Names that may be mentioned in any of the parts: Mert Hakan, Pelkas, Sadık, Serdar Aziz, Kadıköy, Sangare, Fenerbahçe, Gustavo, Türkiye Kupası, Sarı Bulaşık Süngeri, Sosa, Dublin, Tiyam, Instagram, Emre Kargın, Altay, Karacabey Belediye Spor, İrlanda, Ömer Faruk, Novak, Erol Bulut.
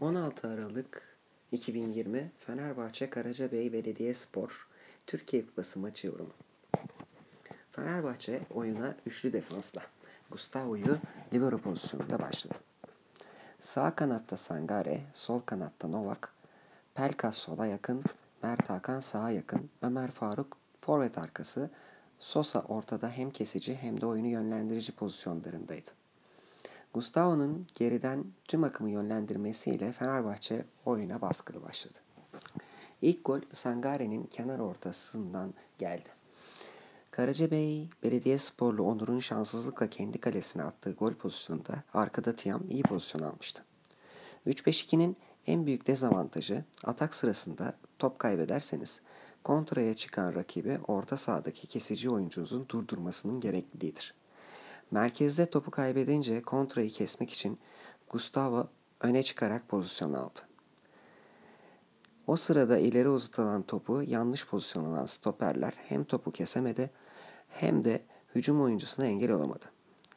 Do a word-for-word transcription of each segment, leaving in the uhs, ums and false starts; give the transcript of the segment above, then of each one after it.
on altı Aralık iki bin yirmi Fenerbahçe Karacabey Belediye Spor Türkiye Kupası maçı yorumu. Fenerbahçe oyuna üçlü defansla Gustavo'yu libero pozisyonunda başladı. Sağ kanatta Sangare, sol kanatta Novak, Pelkas sola yakın, Mert Hakan sağa yakın, Ömer Faruk forvet arkası, Sosa ortada hem kesici hem de oyunu yönlendirici pozisyonlarındaydı. Gustavo'nun geriden tüm akımı yönlendirmesiyle Fenerbahçe oyuna baskılı başladı. İlk gol Sangare'nin kenar ortasından geldi. Karacabey Belediyesporlu Onur'un şanssızlıkla kendi kalesine attığı gol pozisyonunda arkada Tiyam iyi pozisyon almıştı. üç beş ikinin en büyük dezavantajı atak sırasında top kaybederseniz kontraya çıkan rakibi orta sahadaki kesici oyuncunuzun durdurmasının gerekliliğidir. Merkezde topu kaybedince kontrayı kesmek için Gustavo öne çıkarak pozisyon aldı. O sırada ileri uzatılan topu yanlış pozisyon alan stoperler hem topu kesemedi hem de hücum oyuncusuna engel olamadı.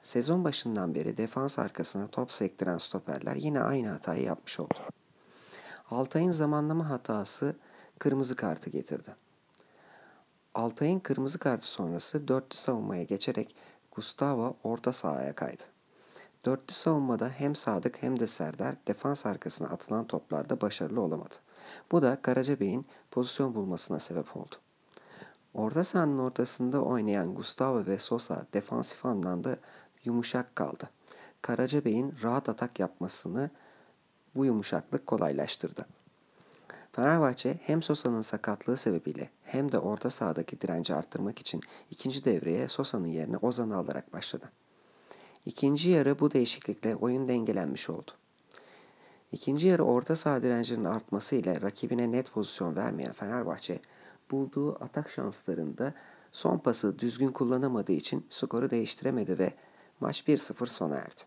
Sezon başından beri defans arkasına top sektiren stoperler yine aynı hatayı yapmış oldu. Altay'ın zamanlama hatası kırmızı kartı getirdi. Altay'ın kırmızı kartı sonrası dörtlü savunmaya geçerek Gustavo orta sahaya kaydı. Dörtlü savunmada hem Sadık hem de Serdar defans arkasına atılan toplarda başarılı olamadı. Bu da Karacabey'in pozisyon bulmasına sebep oldu. Orta sahanın ortasında oynayan Gustavo ve Sosa defansif anlamda yumuşak kaldı. Karacabey'in rahat atak yapmasını bu yumuşaklık kolaylaştırdı. Fenerbahçe hem Sosa'nın sakatlığı sebebiyle hem de orta sahadaki direnci arttırmak için ikinci devreye Sosa'nın yerine Ozan'ı alarak başladı. İkinci yarı bu değişiklikle oyun dengelenmiş oldu. İkinci yarı orta saha direncinin artmasıyla rakibine net pozisyon vermeyen Fenerbahçe, bulduğu atak şanslarında son pası düzgün kullanamadığı için skoru değiştiremedi ve maç bir sıfır sona erdi.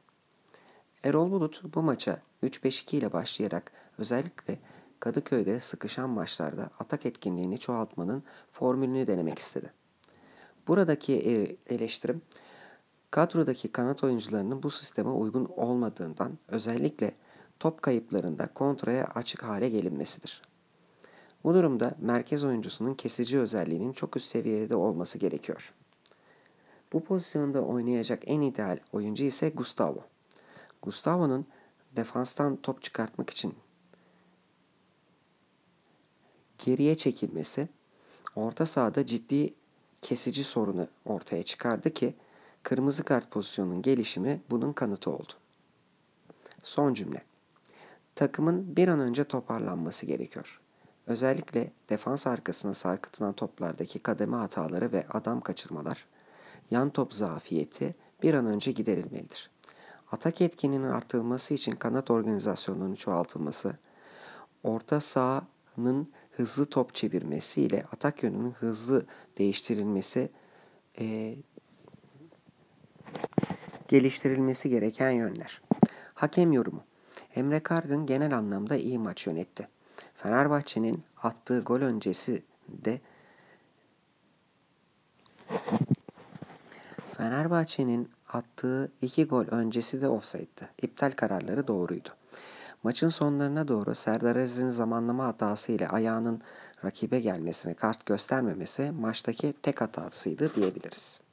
Erol Bulut bu maça üç beş iki ile başlayarak özellikle Kadıköy'de sıkışan maçlarda atak etkinliğini çoğaltmanın formülünü denemek istedi. Buradaki eleştirim, kadrodaki kanat oyuncularının bu sisteme uygun olmadığından özellikle top kayıplarında kontraya açık hale gelinmesidir. Bu durumda merkez oyuncusunun kesici özelliğinin çok üst seviyede olması gerekiyor. Bu pozisyonda oynayacak en ideal oyuncu ise Gustavo. Gustavo'nun defanstan top çıkartmak için geriye çekilmesi orta sahada ciddi kesici sorunu ortaya çıkardı ki kırmızı kart pozisyonunun gelişimi bunun kanıtı oldu. Son cümle. Takımın bir an önce toparlanması gerekiyor. Özellikle defans arkasına sarkıtılan toplardaki kademe hataları ve adam kaçırmalar, yan top zafiyeti bir an önce giderilmelidir. Atak etkinliğinin artırılması için kanat organizasyonunun çoğaltılması, orta sahanın hızlı top çevirmesi ile atak yönünün hızlı değiştirilmesi, e, geliştirilmesi gereken yönler. Hakem yorumu. Emre Kargın genel anlamda iyi maç yönetti. Fenerbahçe'nin attığı gol öncesi de Fenerbahçe'nin attığı iki gol öncesi de ofsayttı. İptal kararları doğruydu. Maçın sonlarına doğru Serdar Aziz'in zamanlama hatası ile ayağının rakibe gelmesine kart göstermemesi maçtaki tek hatasıydı diyebiliriz.